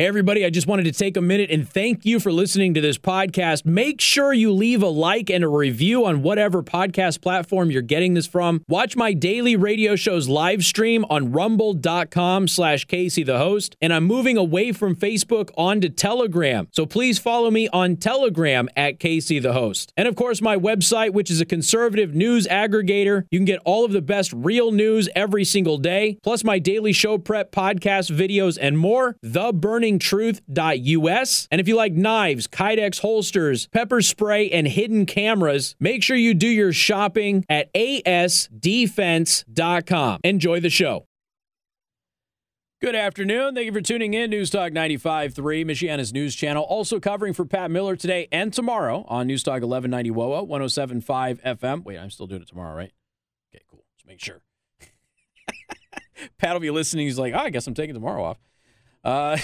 Hey, everybody, I just wanted to take a minute and thank you for listening to this podcast. Make sure you leave a like and a review on whatever podcast platform you're getting this from. Watch my daily radio show's live stream on rumble.com/CaseyTheHost. And I'm moving away from Facebook onto Telegram. So please follow me on Telegram at CaseyTheHost. And of course, my website, which is a conservative news aggregator. You can get all of the best real news every single day, plus my daily show prep, podcast, videos, and more. The Burning Truth.us. And if you like knives, Kydex holsters, pepper spray, and hidden cameras, make sure you do your shopping at AsDefense.com. Enjoy the show. Good afternoon. Thank you for tuning in. News Talk 95.3, Michiana's news channel. Also covering for Pat Miller today and tomorrow on News Talk 1190 WOWA, 107.5 FM. Wait, I'm still doing it tomorrow, right? Okay, cool. Let's make sure. Pat will be listening. He's like, oh, I guess I'm taking tomorrow off. All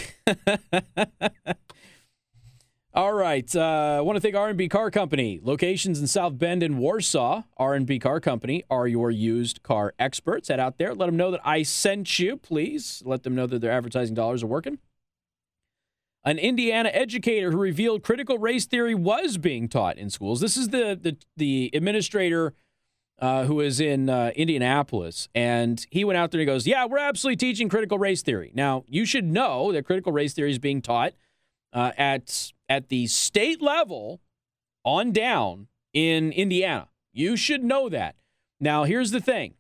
right. I want to thank R&B Car Company. Locations in South Bend and Warsaw. R&B Car Company are your used car experts. Head out there. Let them know that I sent you, please. Let them know that their advertising dollars are working. An Indiana educator who revealed critical race theory was being taught in schools. This is the administrator who is in Indianapolis, and he went out there and he goes, yeah, we're absolutely teaching critical race theory. Now, you should know that critical race theory is being taught at the state level on down in Indiana. You should know that. Now, here's the thing.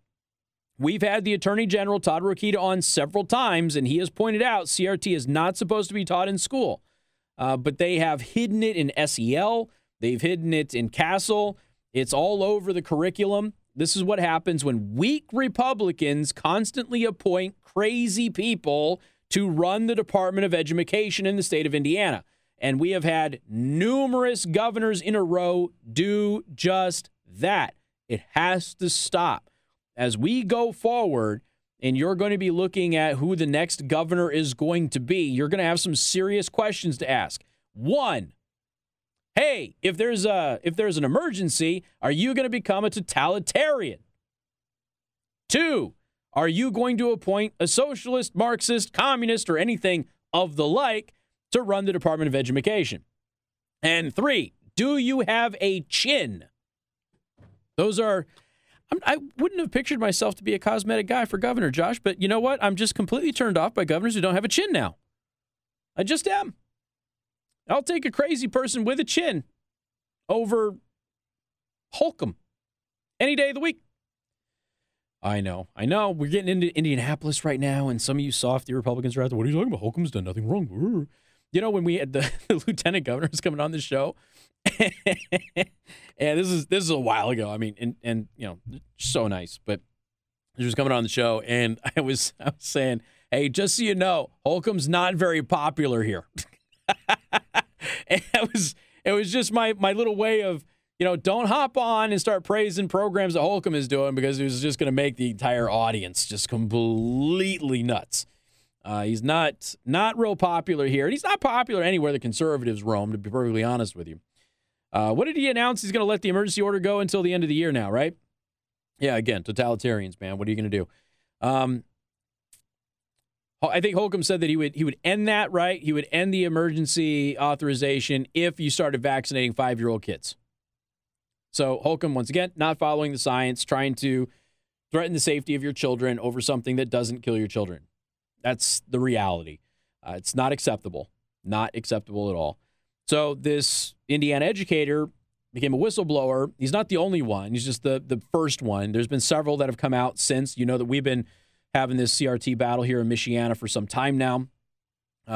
We've had the Attorney General, Todd Rokita, on several times, and he has pointed out CRT is not supposed to be taught in school, but they have hidden it in SEL. They've hidden it in CASEL. It's all over the curriculum. This is what happens when weak Republicans constantly appoint crazy people to run the Department of Education in the state of Indiana. And we have had numerous governors in a row do just that. It has to stop. As we go forward, and you're going to be looking at who the next governor is going to be, you're going to have some serious questions to ask. One, hey, if there's an emergency, are you going to become a totalitarian? Two, are you going to appoint a socialist, Marxist, communist, or anything of the like to run the Department of Education? And three, do you have a chin? Those are, I wouldn't have pictured myself to be a cosmetic guy for governor, Josh, but you know what? I'm just completely turned off by governors who don't have a chin now. I just am. I'll take a crazy person with a chin over Holcomb any day of the week. I know. We're getting into Indianapolis right now, and some of you softy Republicans are out there. What are you talking about? Holcomb's done nothing wrong. You know, when we had the lieutenant governor was coming on the show, and this is a while ago. I mean, and you know, so nice, but she was coming on the show, and I was saying, hey, just so you know, Holcomb's not very popular here. And it was just my little way of, you know, don't hop on and start praising programs that Holcomb is doing, because it was just going to make the entire audience just completely nuts. He's not real popular here, and he's not popular anywhere the conservatives roam, to be perfectly honest with you. What did he announce? He's going to let the emergency order go until the end of the year now, right? Yeah, again, totalitarians, man. What are you going to do? I think Holcomb said that he would end that, right? He would end the emergency authorization if you started vaccinating 5-year-old kids. So Holcomb, once again, not following the science, trying to threaten the safety of your children over something that doesn't kill your children. That's the reality. It's not acceptable. Not acceptable at all. So this Indiana educator became a whistleblower. He's not the only one. He's just the first one. There's been several that have come out since. You know that we've been having this CRT battle here in Michiana for some time now.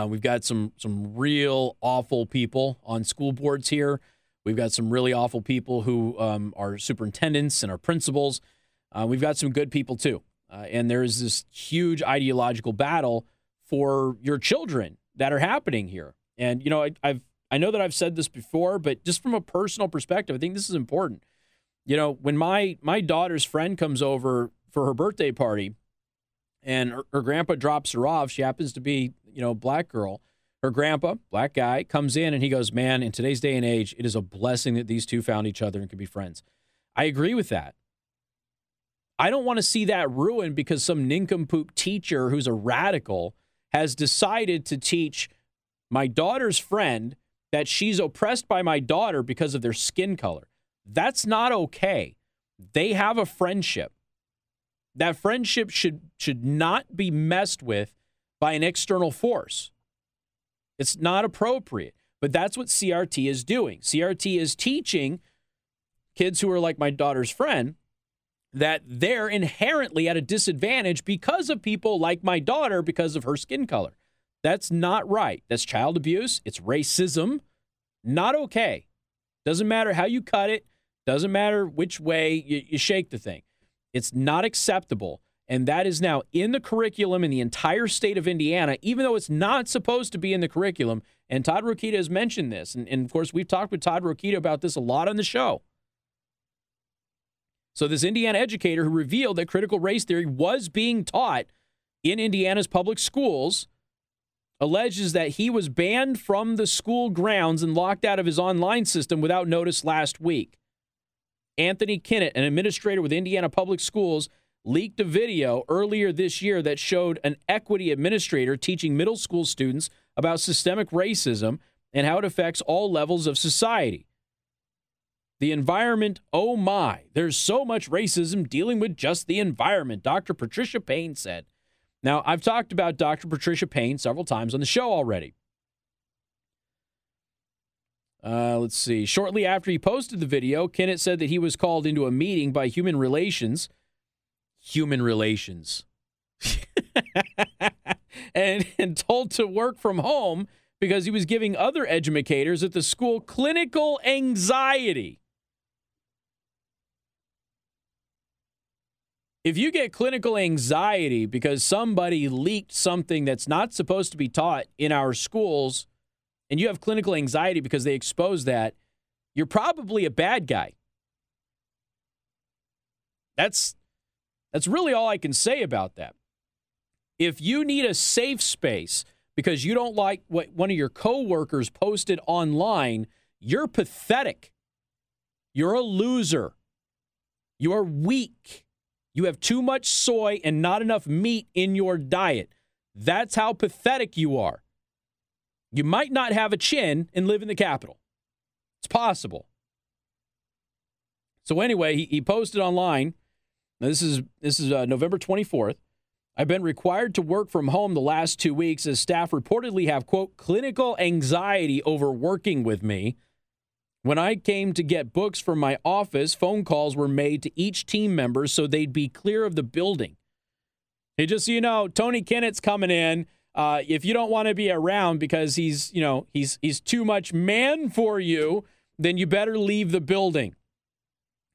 We've got some real awful people on school boards here. We've got some really awful people who are superintendents and are principals. We've got some good people too. And there is this huge ideological battle for your children that are happening here. And you know, I know that I've said this before, but just from a personal perspective, I think this is important. You know, when my daughter's friend comes over for her birthday party, and her grandpa drops her off. She happens to be, you know, black girl. Her grandpa, black guy, comes in and he goes, man, in today's day and age, it is a blessing that these two found each other and could be friends. I agree with that. I don't want to see that ruined because some nincompoop teacher who's a radical has decided to teach my daughter's friend that she's oppressed by my daughter because of their skin color. That's not okay. They have a friendship. That friendship should not be messed with by an external force. It's not appropriate. But that's what CRT is doing. CRT is teaching kids who are like my daughter's friend that they're inherently at a disadvantage because of people like my daughter because of her skin color. That's not right. That's child abuse. It's racism. Not okay. Doesn't matter how you cut it. Doesn't matter which way you shake the thing. It's not acceptable. And that is now in the curriculum in the entire state of Indiana, even though it's not supposed to be in the curriculum. And Todd Rokita has mentioned this. And of course, we've talked with Todd Rokita about this a lot on the show. So this Indiana educator who revealed that critical race theory was being taught in Indiana's public schools alleges that he was banned from the school grounds and locked out of his online system without notice last week. Anthony Kinnett, an administrator with Indiana Public Schools, leaked a video earlier this year that showed an equity administrator teaching middle school students about systemic racism and how it affects all levels of society. The environment, oh my, there's so much racism dealing with just the environment, Dr. Patricia Payne said. Now, I've talked about Dr. Patricia Payne several times on the show already. Let's see. Shortly after he posted the video, Kinnett said that he was called into a meeting by Human Relations. Human Relations. and told to work from home because he was giving other educators at the school clinical anxiety. If you get clinical anxiety because somebody leaked something that's not supposed to be taught in our schools, and you have clinical anxiety because they exposed that, you're probably a bad guy. That's really all I can say about that. If you need a safe space because you don't like what one of your coworkers posted online, you're pathetic. You're a loser. You are weak. You have too much soy and not enough meat in your diet. That's how pathetic you are. You might not have a chin and live in the Capitol. It's possible. So anyway, he posted online. Now this is November 24th. I've been required to work from home the last 2 weeks as staff reportedly have, quote, clinical anxiety over working with me. When I came to get books from my office, phone calls were made to each team member so they'd be clear of the building. Hey, just so you know, Tony Kinnett's coming in. If you don't want to be around because he's too much man for you, then you better leave the building.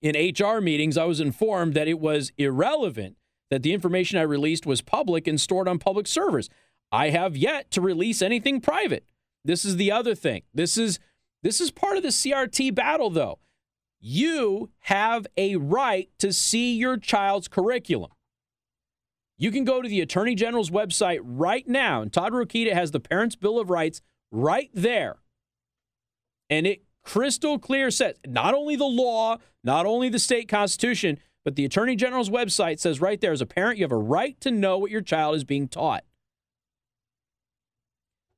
In HR meetings, I was informed that it was irrelevant that the information I released was public and stored on public servers. I have yet to release anything private. This is the other thing. This is part of the CRT battle, though. You have a right to see your child's curriculum. You can go to the Attorney General's website right now, and Todd Rokita has the Parents' Bill of Rights right there. And it crystal clear says, not only the law, not only the state constitution, but the Attorney General's website says right there, as a parent, you have a right to know what your child is being taught.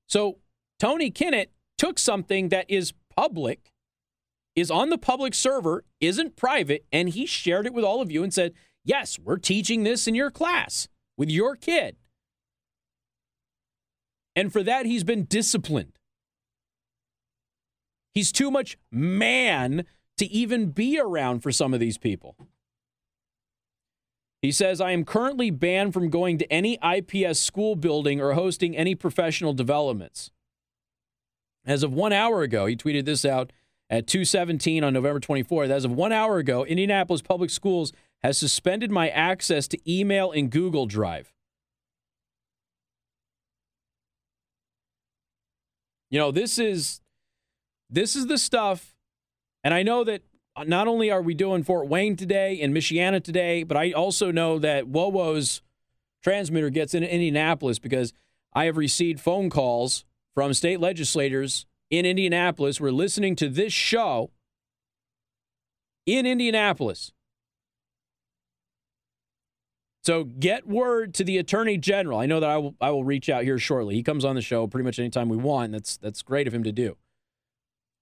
So Tony Kinnett took something that is public, is on the public server, isn't private, and he shared it with all of you and said, yes, we're teaching this in your class with your kid. And for that, he's been disciplined. He's too much man to even be around for some of these people. He says, I am currently banned from going to any IPS school building or hosting any professional developments. As of 1 hour ago, he tweeted this out at 2:17 on November 24th. As of 1 hour ago, Indianapolis Public Schools has suspended my access to email and Google Drive. You know, this is the stuff, and I know that not only are we doing Fort Wayne today and Michiana today, but I also know that WOWO's transmitter gets in Indianapolis because I have received phone calls from state legislators in Indianapolis. We're listening to this show in Indianapolis. So get word to the Attorney General. I know that I will reach out here shortly. He comes on the show pretty much anytime we want. That's great of him to do.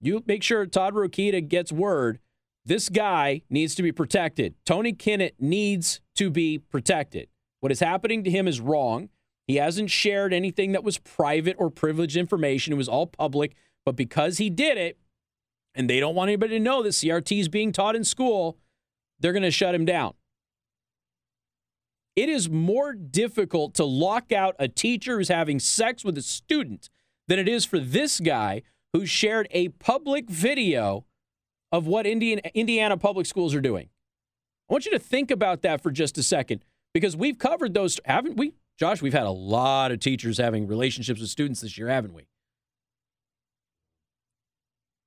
You make sure Todd Rokita gets word. This guy needs to be protected. Tony Kinnett needs to be protected. What is happening to him is wrong. He hasn't shared anything that was private or privileged information. It was all public. But because he did it, and they don't want anybody to know that CRT is being taught in school, they're going to shut him down. It is more difficult to lock out a teacher who's having sex with a student than it is for this guy who shared a public video of what Indiana public schools are doing. I want you to think about that for just a second, because we've covered those, haven't we? Josh, we've had a lot of teachers having relationships with students this year, haven't we?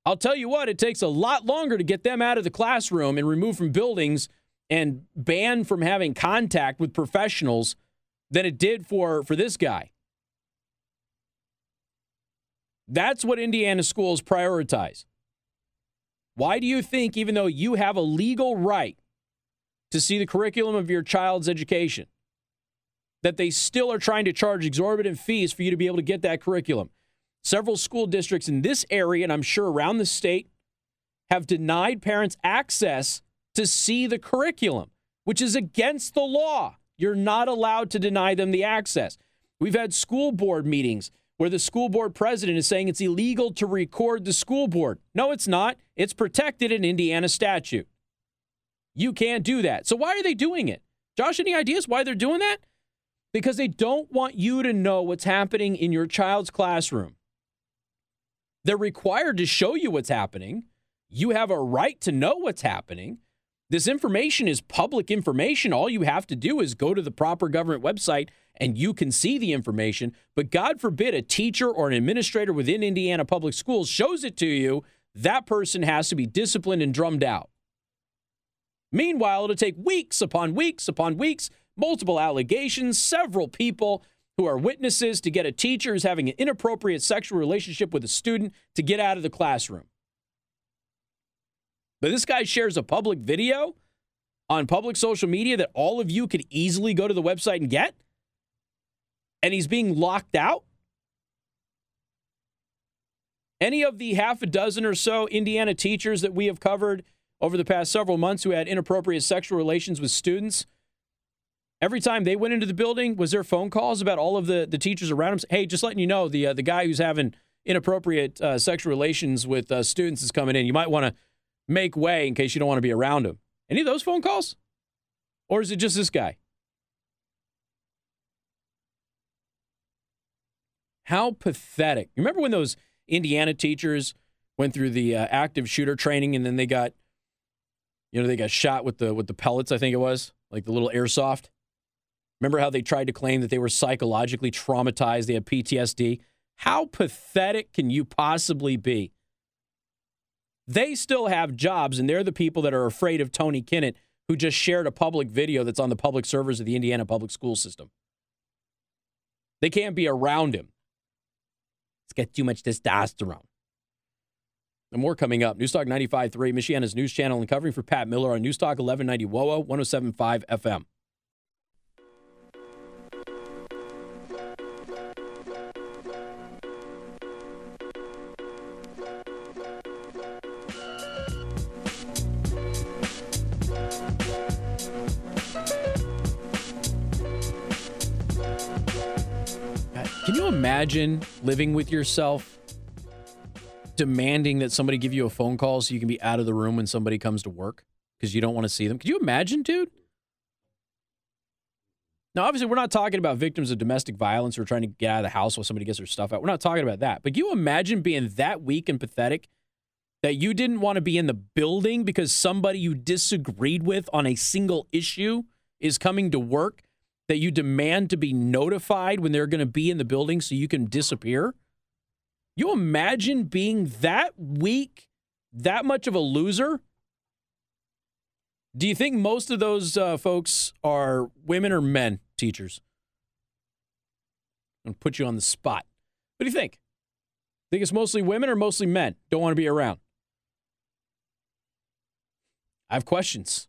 I'll tell you what, it takes a lot longer to get them out of the classroom and removed from buildings and banned from having contact with professionals than it did for this guy. That's what Indiana schools prioritize. Why do you think, even though you have a legal right to see the curriculum of your child's education, that they still are trying to charge exorbitant fees for you to be able to get that curriculum? Several school districts in this area, and I'm sure around the state, have denied parents access to see the curriculum, which is against the law. You're not allowed to deny them the access. We've had school board meetings where the school board president is saying it's illegal to record the school board. No, it's not. It's protected in Indiana statute. You can't do that. So why are they doing it? Josh, any ideas why they're doing that? Because they don't want you to know what's happening in your child's classroom. They're required to show you what's happening. You have a right to know what's happening. This information is public information. All you have to do is go to the proper government website and you can see the information. But God forbid a teacher or an administrator within Indiana public schools shows it to you. That person has to be disciplined and drummed out. Meanwhile, it'll take weeks upon weeks upon weeks, multiple allegations, several people who are witnesses to get a teacher who's having an inappropriate sexual relationship with a student to get out of the classroom. But this guy shares a public video on public social media that all of you could easily go to the website and get, and he's being locked out? Any of the half a dozen or so Indiana teachers that we have covered over the past several months who had inappropriate sexual relations with students, every time they went into the building, was there phone calls about all of the teachers around them? Hey, just letting you know, the guy who's having inappropriate sexual relations with students is coming in. You might want to make way in case you don't want to be around him. Any of those phone calls? Or is it just this guy? How pathetic. You remember when those Indiana teachers went through the active shooter training and then they got, you know, they got shot with the pellets, I think it was, like the little airsoft? Remember how they tried to claim that they were psychologically traumatized, they had PTSD? How pathetic can you possibly be? They still have jobs, and they're the people that are afraid of Tony Kinnett, who just shared a public video that's on the public servers of the Indiana public school system. They can't be around him. It's got too much testosterone. And more coming up. Newstalk 95.3, Michiana's news channel, and covering for Pat Miller on Newstalk 1190 WOWO 107.5 FM. Can you imagine living with yourself, demanding that somebody give you a phone call so you can be out of the room when somebody comes to work because you don't want to see them? Could you imagine, dude? Now, obviously, we're not talking about victims of domestic violence who are trying to get out of the house while somebody gets their stuff out. We're not talking about that. But can you imagine being that weak and pathetic that you didn't want to be in the building because somebody you disagreed with on a single issue is coming to work, that you demand to be notified when they're going to be in the building so you can disappear? You imagine being that weak, that much of a loser? Do you think most of those folks are women or men, teachers? I'm going to put you on the spot. What do you think? Think it's mostly women or mostly men? Don't want to be around. I have questions.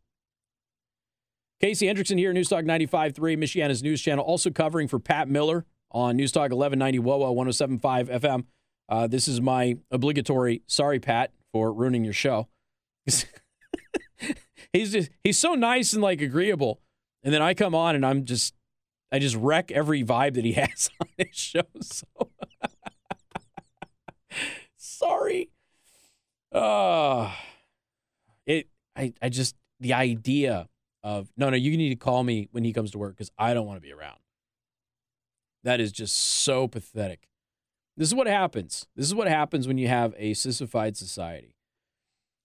Casey Hendrickson here, News Talk 95.3, Michiana's News Channel, also covering for Pat Miller on News Talk 1190 WOWA 107.5 FM. This is my obligatory sorry, Pat, for ruining your show. He's so nice and like agreeable, and then I come on and I just wreck every vibe that he has on his show. So sorry. The idea of no, you need to call me when he comes to work because I don't want to be around. That is just so pathetic. This is what happens. This is what happens when you have a sissified society.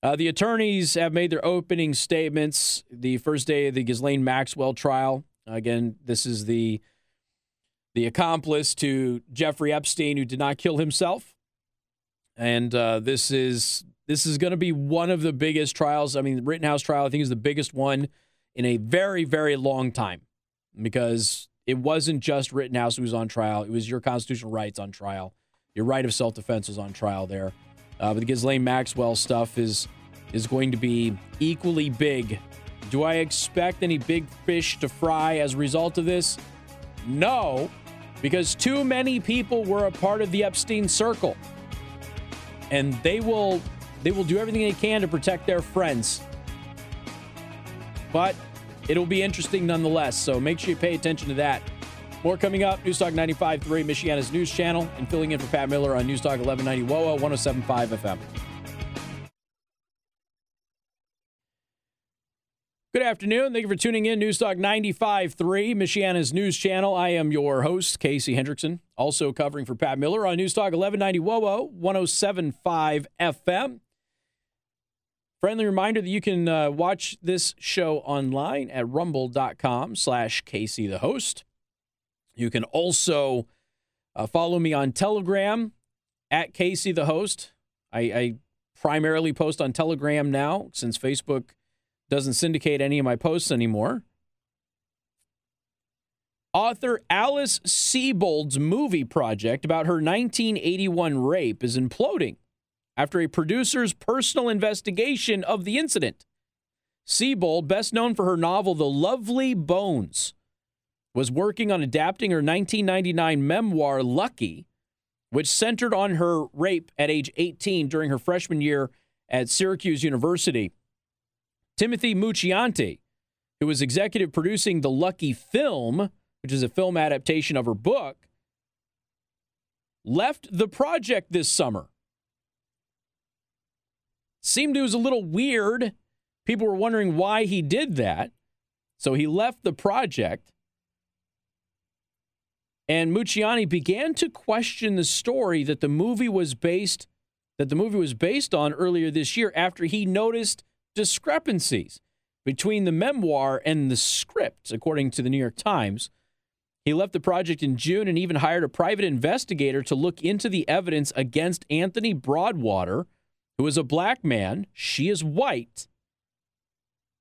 The attorneys have made their opening statements the first day of the Ghislaine Maxwell trial. Again, this is the accomplice to Jeffrey Epstein, who did not kill himself. And this is going to be one of the biggest trials. I mean, the Rittenhouse trial, I think, is the biggest one in a very, very long time, because it wasn't just Rittenhouse who was on trial. It was your constitutional rights on trial. Your right of self-defense was on trial there. But the Ghislaine Maxwell stuff is going to be equally big. Do I expect any big fish to fry as a result of this? No, because too many people were a part of the Epstein circle. And they will do everything they can to protect their friends. But it'll be interesting nonetheless, so make sure you pay attention to that. More coming up, News Talk 95.3, Michiana's News Channel, and filling in for Pat Miller on News Talk 1190 WOWA 107.5 FM. Good afternoon. Thank you for tuning in. News Talk 95.3, Michiana's News Channel. I am your host, Casey Hendrickson, also covering for Pat Miller on News Talk 1190 WOWO 107.5 FM. Friendly reminder that you can watch this show online at rumble.com/CaseyTheHost. You can also follow me on Telegram at Casey the Host. I primarily post on Telegram now since Facebook doesn't syndicate any of my posts anymore. Author Alice Sebold's movie project about her 1981 rape is imploding after a producer's personal investigation of the incident. Sebold, best known for her novel The Lovely Bones, was working on adapting her 1999 memoir Lucky, which centered on her rape at age 18 during her freshman year at Syracuse University. Timothy Mucciante, who was executive producing the Lucky film, which is a film adaptation of her book, left the project this summer. Seemed it was a little weird. People were wondering why he did that. So he left the project. And Mucciante began to question the story that the movie was based on earlier this year after he noticed discrepancies between the memoir and the script, according to the New York Times. He left the project in June and even hired a private investigator to look into the evidence against Anthony Broadwater, who is a black man, she is white,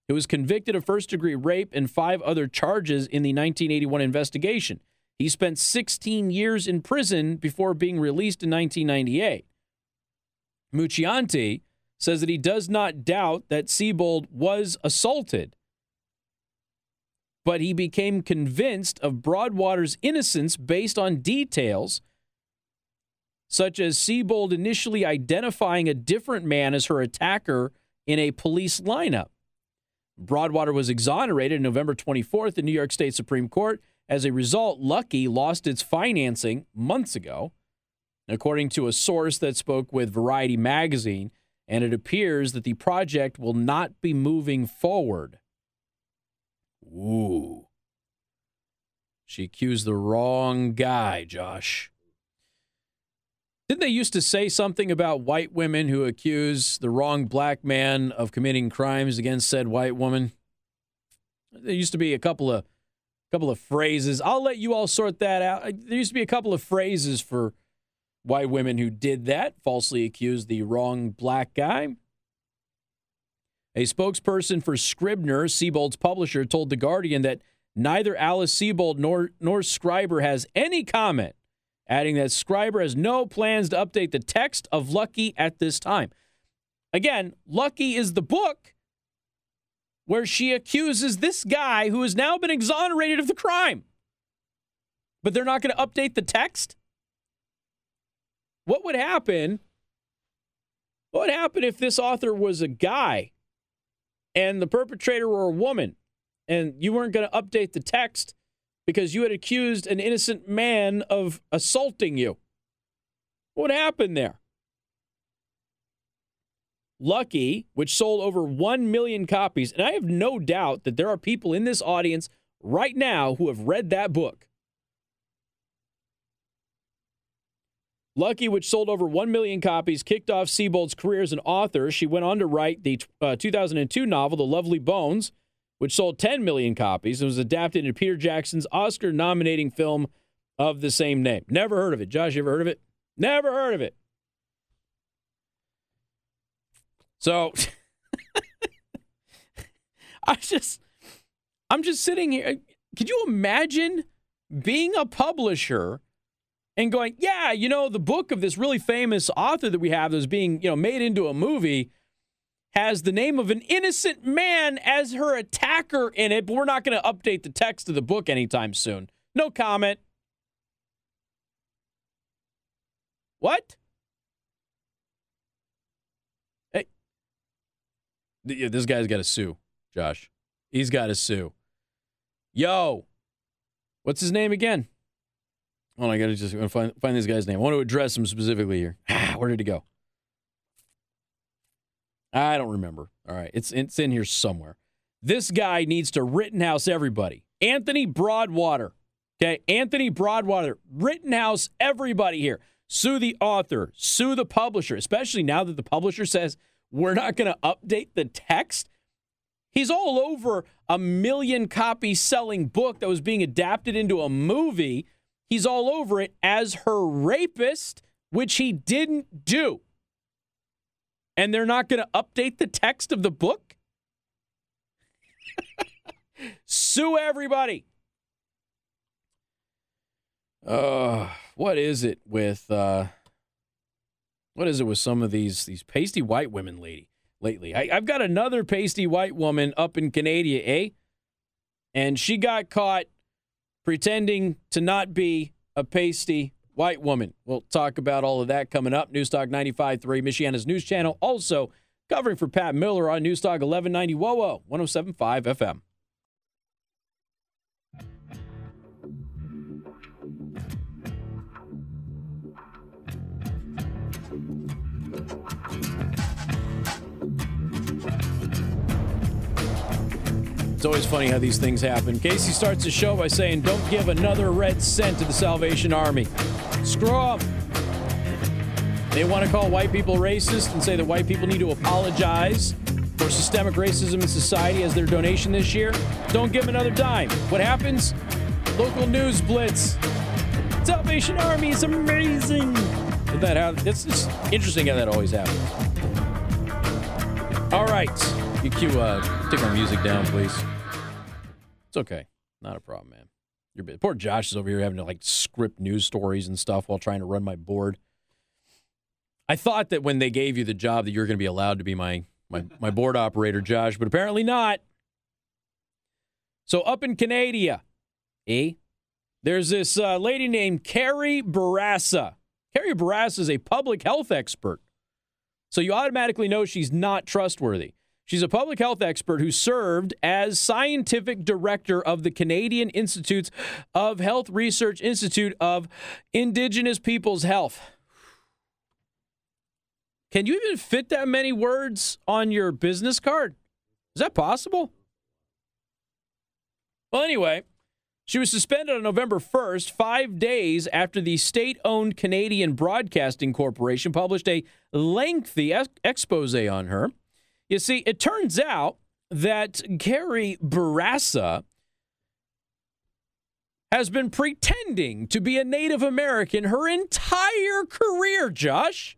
who was convicted of first-degree rape and 5 other charges in the 1981 investigation. He spent 16 years in prison before being released in 1998. Mucciante says that he does not doubt that Sebold was assaulted, but he became convinced of Broadwater's innocence based on details such as Sebold initially identifying a different man as her attacker in a police lineup. Broadwater was exonerated November 24th in New York State Supreme Court. As a result, Lucky lost its financing months ago, according to a source that spoke with Variety magazine, and it appears that the project will not be moving forward. Ooh. She accused the wrong guy, Josh. Didn't they used to say something about white women who accuse the wrong black man of committing crimes against said white woman? There used to be a couple of phrases. I'll let you all sort that out. There used to be a couple of phrases for white women who did that, falsely accused the wrong black guy. A spokesperson for Scribner, Sebold's publisher, told The Guardian that neither Alice Sebold nor Scriber has any comment, adding that Scriber has no plans to update the text of Lucky at this time. Again, Lucky is the book. where she accuses this guy who has now been exonerated of the crime. But they're not going to update the text? What would happen? What would happen if this author was a guy and the perpetrator were a woman and you weren't going to update the text because you had accused an innocent man of assaulting you? What happened there? Lucky, which sold over 1 million copies, and I have no doubt that there are people in this audience right now who have read that book. Lucky, which sold over 1 million copies, kicked off Sebold's career as an author. She went on to write the 2002 novel, The Lovely Bones, which sold 10 million copies and was adapted into Peter Jackson's Oscar-nominating film of the same name. Never heard of it. Josh, you ever heard of it? Never heard of it. So I'm just sitting here. Could you imagine being a publisher and going, yeah, you know, the book of this really famous author that we have that's being, you know, made into a movie has the name of an innocent man as her attacker in it, but we're not going to update the text of the book anytime soon. No comment. What? Hey, this guy's got to sue, Josh. He's got to sue. Yo, what's his name again? Hold on, I got to just find this guy's name. I want to address him specifically here. Where did he go? I don't remember. All right, it's in here somewhere. This guy needs to Rittenhouse everybody. Anthony Broadwater. Okay, Anthony Broadwater. Rittenhouse everybody here. Sue the author, sue the publisher, especially now that the publisher says we're not going to update the text. He's all over a 1 million copy selling book that was being adapted into a movie. He's all over it as her rapist, which he didn't do. And they're not going to update the text of the book? Sue everybody. What is it with some of these pasty white women lately? I've got another pasty white woman up in Canada, eh? And she got caught pretending to not be a pasty white woman. We'll talk about all of that coming up. Newstalk 95.3, Michiana's news channel. Also covering for Pat Miller on Newstalk 1190 WOWO 107.5 FM. It's always funny how these things happen. Casey starts the show by saying, don't give another red cent to the Salvation Army. Screw them. They want to call white people racist and say that white people need to apologize for systemic racism in society as their donation this year. Don't give them another dime. What happens? Local news blitz. Salvation Army is amazing. Isn't that how? It's just interesting how that always happens. All right. You take our music down, please. It's okay. Not a problem, man. Poor Josh is over here having to, like, script news stories and stuff while trying to run my board. I thought that when they gave you the job that you were going to be allowed to be my board operator, Josh, but apparently not. So up in Canada, eh, there's this lady named Carrie Bourassa. Carrie Bourassa is a public health expert, so you automatically know she's not trustworthy. She's a public health expert who served as scientific director of the Canadian Institutes of Health Research Institute of Indigenous Peoples Health. Can you even fit that many words on your business card? Is that possible? Well, anyway, she was suspended on November 1st, 5 days after the state-owned Canadian Broadcasting Corporation published a lengthy expose on her. You see, it turns out that Carrie Bourassa has been pretending to be a Native American her entire career, Josh.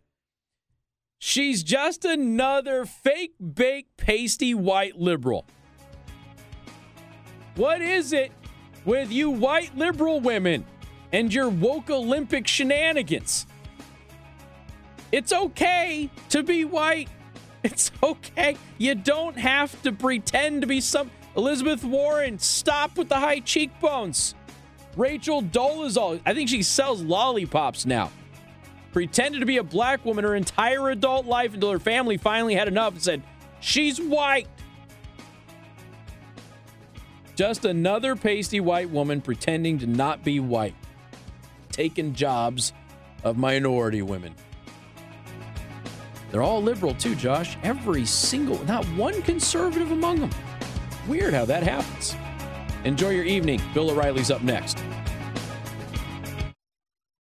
She's just another fake-baked, pasty white liberal. What is it with you white liberal women and your woke Olympic shenanigans? It's okay to be white. It's okay. You don't have to pretend to be some... Elizabeth Warren, stop with the high cheekbones. Rachel Dolezal, I think she sells lollipops now. Pretended to be a black woman her entire adult life until her family finally had enough and said, she's white. Just another pasty white woman pretending to not be white, taking jobs of minority women. They're all liberal too, Josh. Every single, not one conservative among them. Weird how that happens. Enjoy your evening. Bill O'Reilly's up next.